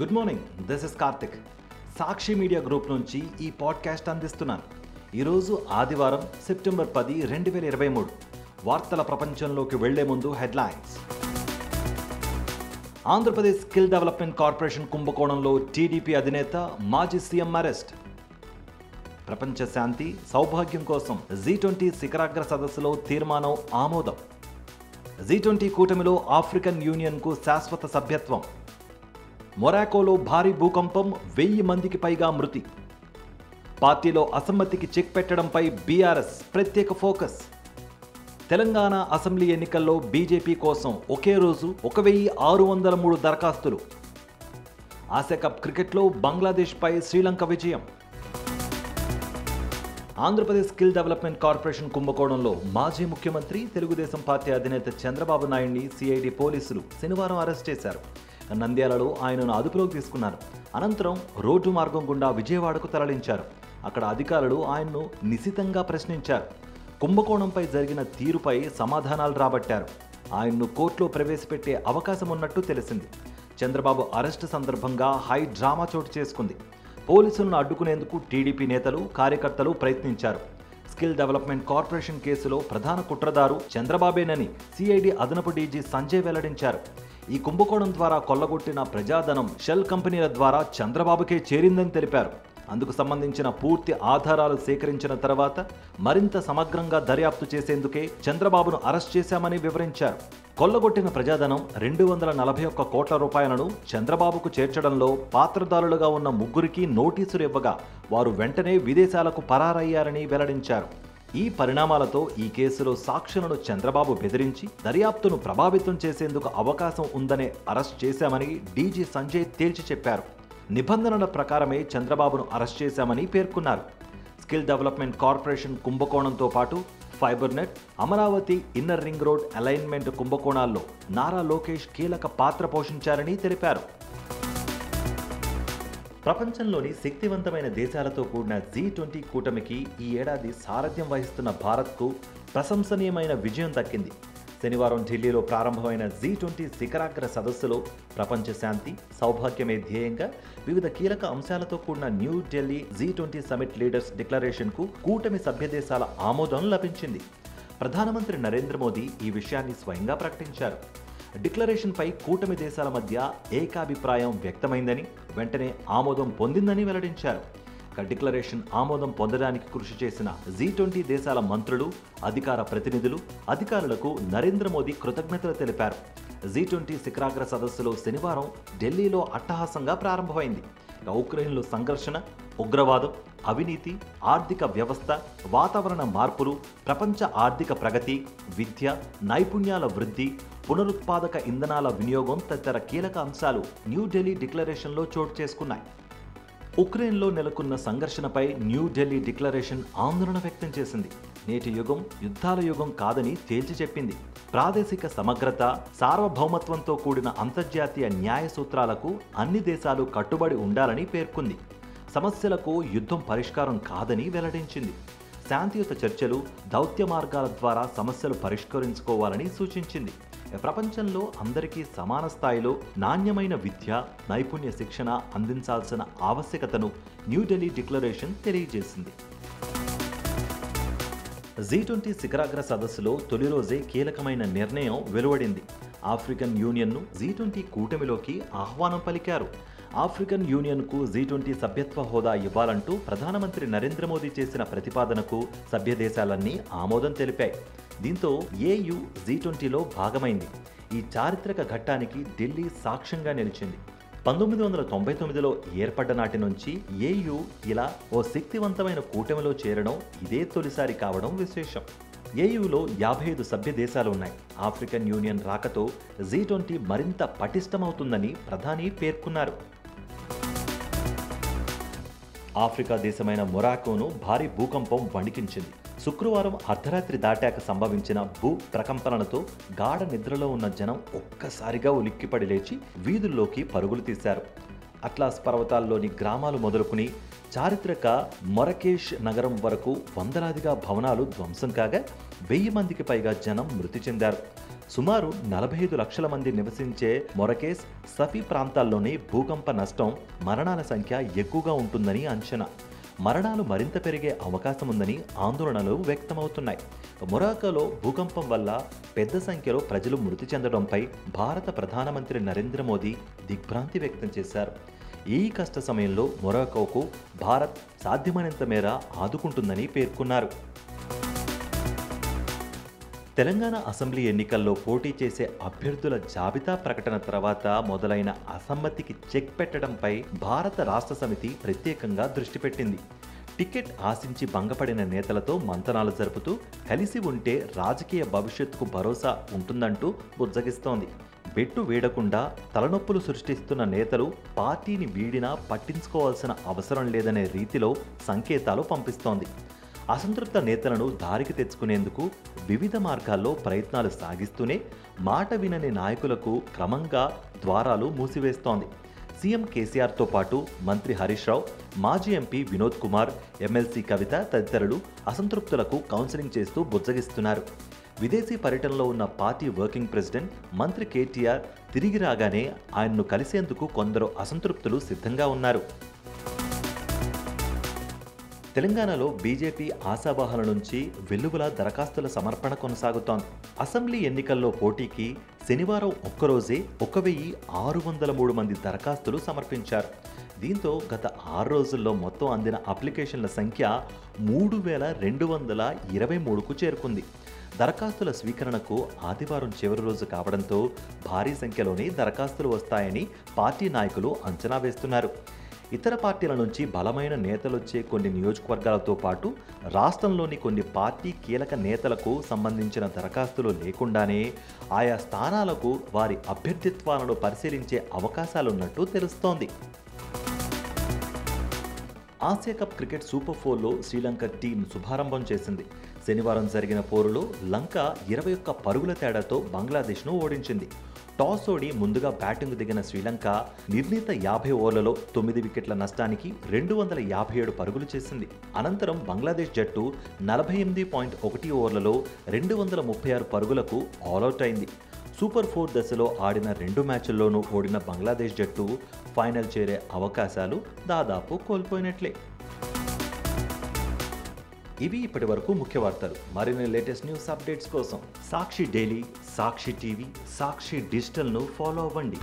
Good morning, this is Karthik. Sakshi media group నుంచి ఈ podcast అందిస్తున్నాను. ఈరోజు ఆదివారం సెప్టెంబర్ 10, 2023. వార్తల ప్రపంచంలోకి వెళ్లే ముందు headlines. Andhra Pradesh skill development corporation కుంభకోణంలో టీడీపీ అధినేత మాజీ సీఎం అరెస్ట్. ప్రపంచ శాంతి సౌభాగ్యం కోసం G20 శిఖరాగ్ర సదస్సులో తీర్మానం ఆమోదం. G20 కూటమిలో ఆఫ్రికన్ యూనియన్కు శాశ్వత సభ్యత్వం. మొరాకోలో భారీ భూకంపం, 1000 మందికి పైగా మృతి. పార్టీలో అసమ్మతికి చెక్ పెట్టడంపై BRS ప్రత్యేక ఫోకస్. తెలంగాణ అసెంబ్లీ ఎన్నికల్లో బీజేపీ కోసం ఒకే రోజు 1603 దరఖాస్తులు. ఆసియా కప్ క్రికెట్లో బంగ్లాదేశ్పై శ్రీలంక విజయం. ఆంధ్రప్రదేశ్ స్కిల్ డెవలప్మెంట్ కార్పొరేషన్ కుంభకోణంలో మాజీ ముఖ్యమంత్రి తెలుగుదేశం పార్టీ అధినేత చంద్రబాబు నాయుడిని CID పోలీసులు శనివారం అరెస్ట్ చేశారు. నంద్యాలలో ఆయనను అదుపులోకి తీసుకున్నారు. అనంతరం రోడ్డు మార్గం గుండా విజయవాడకు తరలించారు. అక్కడ అధికారులు ఆయన్ను నిశితంగా ప్రశ్నించారు. కుంభకోణంపై జరిగిన తీరుపై సమాధానాలు రాబట్టారు. ఆయన్ను కోర్టులో ప్రవేశపెట్టే అవకాశం ఉన్నట్టు తెలిసింది. చంద్రబాబు అరెస్టు సందర్భంగా హై డ్రామా చోటు చేసుకుంది. పోలీసులను అడ్డుకునేందుకు టీడీపీ నేతలు, కార్యకర్తలు ప్రయత్నించారు. స్కిల్ డెవలప్మెంట్ కార్పొరేషన్ కేసులో ప్రధాన కుట్రదారు చంద్రబాబేనని CID అదనపు DG సంజయ్ వెల్లడించారు. ఈ కుంభకోణం ద్వారా కొల్లగొట్టిన ప్రజాధనం షెల్ కంపెనీల ద్వారా చంద్రబాబుకే చేరిందని తెలిపారు. అందుకు సంబంధించిన పూర్తి ఆధారాలు సేకరించిన తర్వాత మరింత సమగ్రంగా దర్యాప్తు చేసేందుకే చంద్రబాబును అరెస్ట్ చేశామని వివరించారు. కొల్లగొట్టిన ప్రజాధనం 241 కోట్ల రూపాయలను చంద్రబాబుకు చేర్చడంలో పాత్రదారులుగా ఉన్న ముగ్గురికి నోటీసులు ఇవ్వగా వారు వెంటనే విదేశాలకు పరారయ్యారని వెల్లడించారు. ఈ పరిణామాలతో ఈ కేసులో సాక్షులను చంద్రబాబు బెదిరించి దర్యాప్తును ప్రభావితం చేసేందుకు అవకాశం ఉందనే అరెస్ట్ చేశామని DG సంజయ్ తేల్చి చెప్పారు. నిబంధనల ప్రకారమే చంద్రబాబును అరెస్ట్ చేశామని పేర్కొన్నారు. స్కిల్ డెవలప్మెంట్ కార్పొరేషన్ కుంభకోణంతో పాటు fibre net, Amaravati inner ring road alignment కుంభకోణాల్లో నారా లోకేష్ కీలక పాత్ర పోషించారని తెలిపారు. ప్రపంచంలోని శక్తివంతమైన దేశాలతో కూడిన G20 కూటమికి ఈ ఏడాది సారథ్యం వహిస్తున్న భారత్కు ప్రశంసనీయమైన విజయం దక్కింది. శనివారం ఢిల్లీలో ప్రారంభమైన G20 శిఖరాగ్ర సదస్సులో ప్రపంచ శాంతి సౌభాగ్యమే ధ్యేయంగా వివిధ కీలక అంశాలతో కూడిన న్యూఢిల్లీ G20 సమిట్ లీడర్స్ డిక్లరేషన్కు కూటమి సభ్యదేశాల ఆమోదం లభించింది. ప్రధానమంత్రి నరేంద్ర మోదీ ఈ విషయాన్ని స్వయంగా ప్రకటించారు. డిక్లరేషన్పై కూటమి దేశాల మధ్య ఏకాభిప్రాయం వ్యక్తమైందని, వెంటనే ఆమోదం పొందిందని వెల్లడించారు. డిక్లరేషన్ ఆమోదం పొందడానికి కృషి చేసిన G20 దేశాల మంత్రులు, అధికార ప్రతినిధులు, అధికారులకు నరేంద్ర మోదీ కృతజ్ఞతలు తెలిపారు. G20 శిఖరాగ్ర సదస్సులో శనివారం ఢిల్లీలో అట్టహాసంగా ప్రారంభమైంది. ఉక్రెయిన్లో సంఘర్షణ, ఉగ్రవాదం, అవినీతి, ఆర్థిక వ్యవస్థ, వాతావరణ మార్పులు, ప్రపంచ ఆర్థిక ప్రగతి, విద్య, నైపుణ్యాల వృద్ధి, పునరుత్పాదక ఇంధనాల వినియోగం తదితర కీలక అంశాలు న్యూఢిల్లీ డిక్లరేషన్లో చోటు చేసుకున్నాయి. ఉక్రెయిన్లో నెలకొన్న సంఘర్షణపై న్యూఢిల్లీ డిక్లరేషన్ ఆందోళన వ్యక్తం చేసింది. నేటి యుగం యుద్ధాల యుగం కాదని తేల్చి చెప్పింది. ప్రాదేశిక సమగ్రత, సార్వభౌమత్వంతో కూడిన అంతర్జాతీయ న్యాయ సూత్రాలకు అన్ని దేశాలు కట్టుబడి ఉండాలని పేర్కొంది. సమస్యలకు యుద్ధం పరిష్కారం కాదని వెల్లడించింది. శాంతియుత చర్చలు, దౌత్య మార్గాల ద్వారా సమస్యలు పరిష్కరించుకోవాలని సూచించింది. ప్రపంచంలో అందరికీ సమాన స్థాయిలో నాణ్యమైన విద్య, నైపుణ్య శిక్షణ అందించాల్సిన ఆవశ్యకతను న్యూఢిల్లీ డిక్లరేషన్ తెలియజేసింది. G20 శిఖరాగ్ర సదస్సులో తొలి రోజే కీలకమైన నిర్ణయం వెలువడింది. ఆఫ్రికన్ యూనియన్ను G20 కూటమిలోకి ఆహ్వానం పలికారు. ఆఫ్రికన్ యూనియన్కు G20 సభ్యత్వ హోదా ఇవ్వాలంటూ ప్రధానమంత్రి నరేంద్ర మోదీ చేసిన ప్రతిపాదనకు సభ్యదేశాలన్నీ ఆమోదం తెలిపాయి. దీంతో AU G20లో భాగమైంది. ఈ చారిత్రక ఘట్టానికి ఢిల్లీ సాక్ష్యంగా నిలిచింది. 1999లో ఏర్పడ్డ నాటి నుంచి AU ఇలా ఓ శక్తివంతమైన కూటమిలో చేరడం ఇదే తొలిసారి కావడం విశేషం. AUలో 55 సభ్య దేశాలు ఉన్నాయి. ఆఫ్రికన్ యూనియన్ రాకతో G20 మరింత పటిష్టమవుతుందని ప్రధాని పేర్కొన్నారు. ఆఫ్రికా దేశమైన మొరాకోను భారీ భూకంపం వణికించింది. శుక్రవారం అర్ధరాత్రి దాటాక సంభవించిన భూ ప్రకంపనలతో గాఢ నిద్రలో ఉన్న జనం ఒక్కసారిగా ఉలిక్కిపడి లేచి వీధుల్లోకి పరుగులు తీశారు. అట్లాస్ పర్వతాల్లోని గ్రామాలు మొదలుకుని చారిత్రక మొరకేష్ నగరం వరకు వందలాదిగా భవనాలు ధ్వంసం కాగా 1000 మందికి పైగా జనం మృతి చెందారు. సుమారు 45 లక్షల మంది నివసించే మొరకేష్, సఫీ ప్రాంతాల్లోనే భూకంప నష్టం, మరణాల సంఖ్య ఎక్కువగా ఉంటుందని అంచనా. మరణాలు మరింత పెరిగే అవకాశం ఉందని ఆందోళనలు వ్యక్తమవుతున్నాయి. మొరాకోలో భూకంపం వల్ల పెద్ద సంఖ్యలో ప్రజలు మృతి చెందడంపై భారత ప్రధానమంత్రి నరేంద్ర మోదీ దిగ్భ్రాంతి వ్యక్తం చేశారు. ఈ కష్ట సమయంలో మొరాకోకు భారత్ సాధ్యమైనంత మేర ఆదుకుంటుందని పేర్కొన్నారు. తెలంగాణ అసెంబ్లీ ఎన్నికల్లో పోటీ చేసే అభ్యర్థుల జాబితా ప్రకటన తర్వాత మొదలైన అసమ్మతికి చెక్ పెట్టడంపై భారత రాష్ట్ర సమితి ప్రత్యేకంగా దృష్టి పెట్టింది. టికెట్ ఆశించి భంగపడిన నేతలతో మంతనాలు జరుపుతూ కలిసి ఉంటే రాజకీయ భవిష్యత్తుకు భరోసా ఉంటుందంటూ బుజ్జగిస్తోంది. బెట్టు వీడకుండా తలనొప్పులు సృష్టిస్తున్న నేతలు పార్టీని వీడినా పట్టించుకోవాల్సిన అవసరం లేదనే రీతిలో సంకేతాలు పంపిస్తోంది. అసంతృప్త నేతలను దారికి తెచ్చుకునేందుకు వివిధ మార్గాల్లో ప్రయత్నాలు సాగిస్తూనే మాట వినని నాయకులకు క్రమంగా ద్వారాలు మూసివేస్తోంది. సీఎం కేసీఆర్తో పాటు మంత్రి హరీష్ రావు, మాజీ ఎంపీ వినోద్ కుమార్, ఎమ్మెల్సీ కవిత తదితరులు అసంతృప్తులకు కౌన్సిలింగ్ చేస్తూ బుజ్జగిస్తున్నారు. విదేశీ పర్యటనలో ఉన్న పార్టీ వర్కింగ్ ప్రెసిడెంట్ మంత్రి కేటీఆర్ తిరిగి రాగానే ఆయన్ను కలిసేందుకు కొందరు అసంతృప్తులు సిద్ధంగా ఉన్నారు. తెలంగాణలో బీజేపీ ఆశావాహన నుంచి వెల్లువల దరఖాస్తుల సమర్పణ కొనసాగుతోంది. అసెంబ్లీ ఎన్నికల్లో పోటీకి శనివారం ఒక్కరోజే 1603 మంది దరఖాస్తులు సమర్పించారు. దీంతో గత 6 రోజుల్లో మొత్తం అందిన అప్లికేషన్ల సంఖ్య 3223కు చేరుకుంది. దరఖాస్తుల స్వీకరణకు ఆదివారం చివరి రోజు కావడంతో భారీ సంఖ్యలోనే దరఖాస్తులు వస్తాయని పార్టీ నాయకులు అంచనా వేస్తున్నారు. ఇతర పార్టీల నుంచి బలమైన నేతలొచ్చే కొన్ని నియోజకవర్గాలతో పాటు రాష్ట్రంలోని కొన్ని పార్టీ కీలక నేతలకు సంబంధించిన దరఖాస్తులు లేకుండానే ఆయా స్థానాలకు వారి అభ్యర్థిత్వాలను పరిశీలించే అవకాశాలున్నట్టు తెలుస్తోంది. ఆసియా కప్ క్రికెట్ సూపర్ ఫోర్లో శ్రీలంక టీం శుభారంభం చేసింది. శనివారం జరిగిన పోరులో లంక 21 పరుగుల తేడాతో బంగ్లాదేశ్ను ఓడించింది. టాస్ ఓడి ముందుగా బ్యాటింగ్ దిగిన శ్రీలంక నిర్ణీత 50 ఓవర్లలో 9 వికెట్ల నష్టానికి 257 పరుగులు చేసింది. అనంతరం బంగ్లాదేశ్ జట్టు 48.1 ఓవర్లలో 236 పరుగులకు ఆల్అౌట్ అయింది. సూపర్ 4 దశలో ఆడిన 2 మ్యాచ్ల్లోనూ ఓడిన బంగ్లాదేశ్ జట్టు ఫైనల్ చేరే అవకాశాలు దాదాపు కోల్పోయినట్లే. ఇవి ఇప్పటి వరకు ముఖ్య వార్తలు. మరిన్ని లేటెస్ట్ న్యూస్ అప్డేట్స్ కోసం సాక్షి డైలీ, సాక్షి టీవీ, సాక్షి డిజిటల్ను ఫాలో అవ్వండి.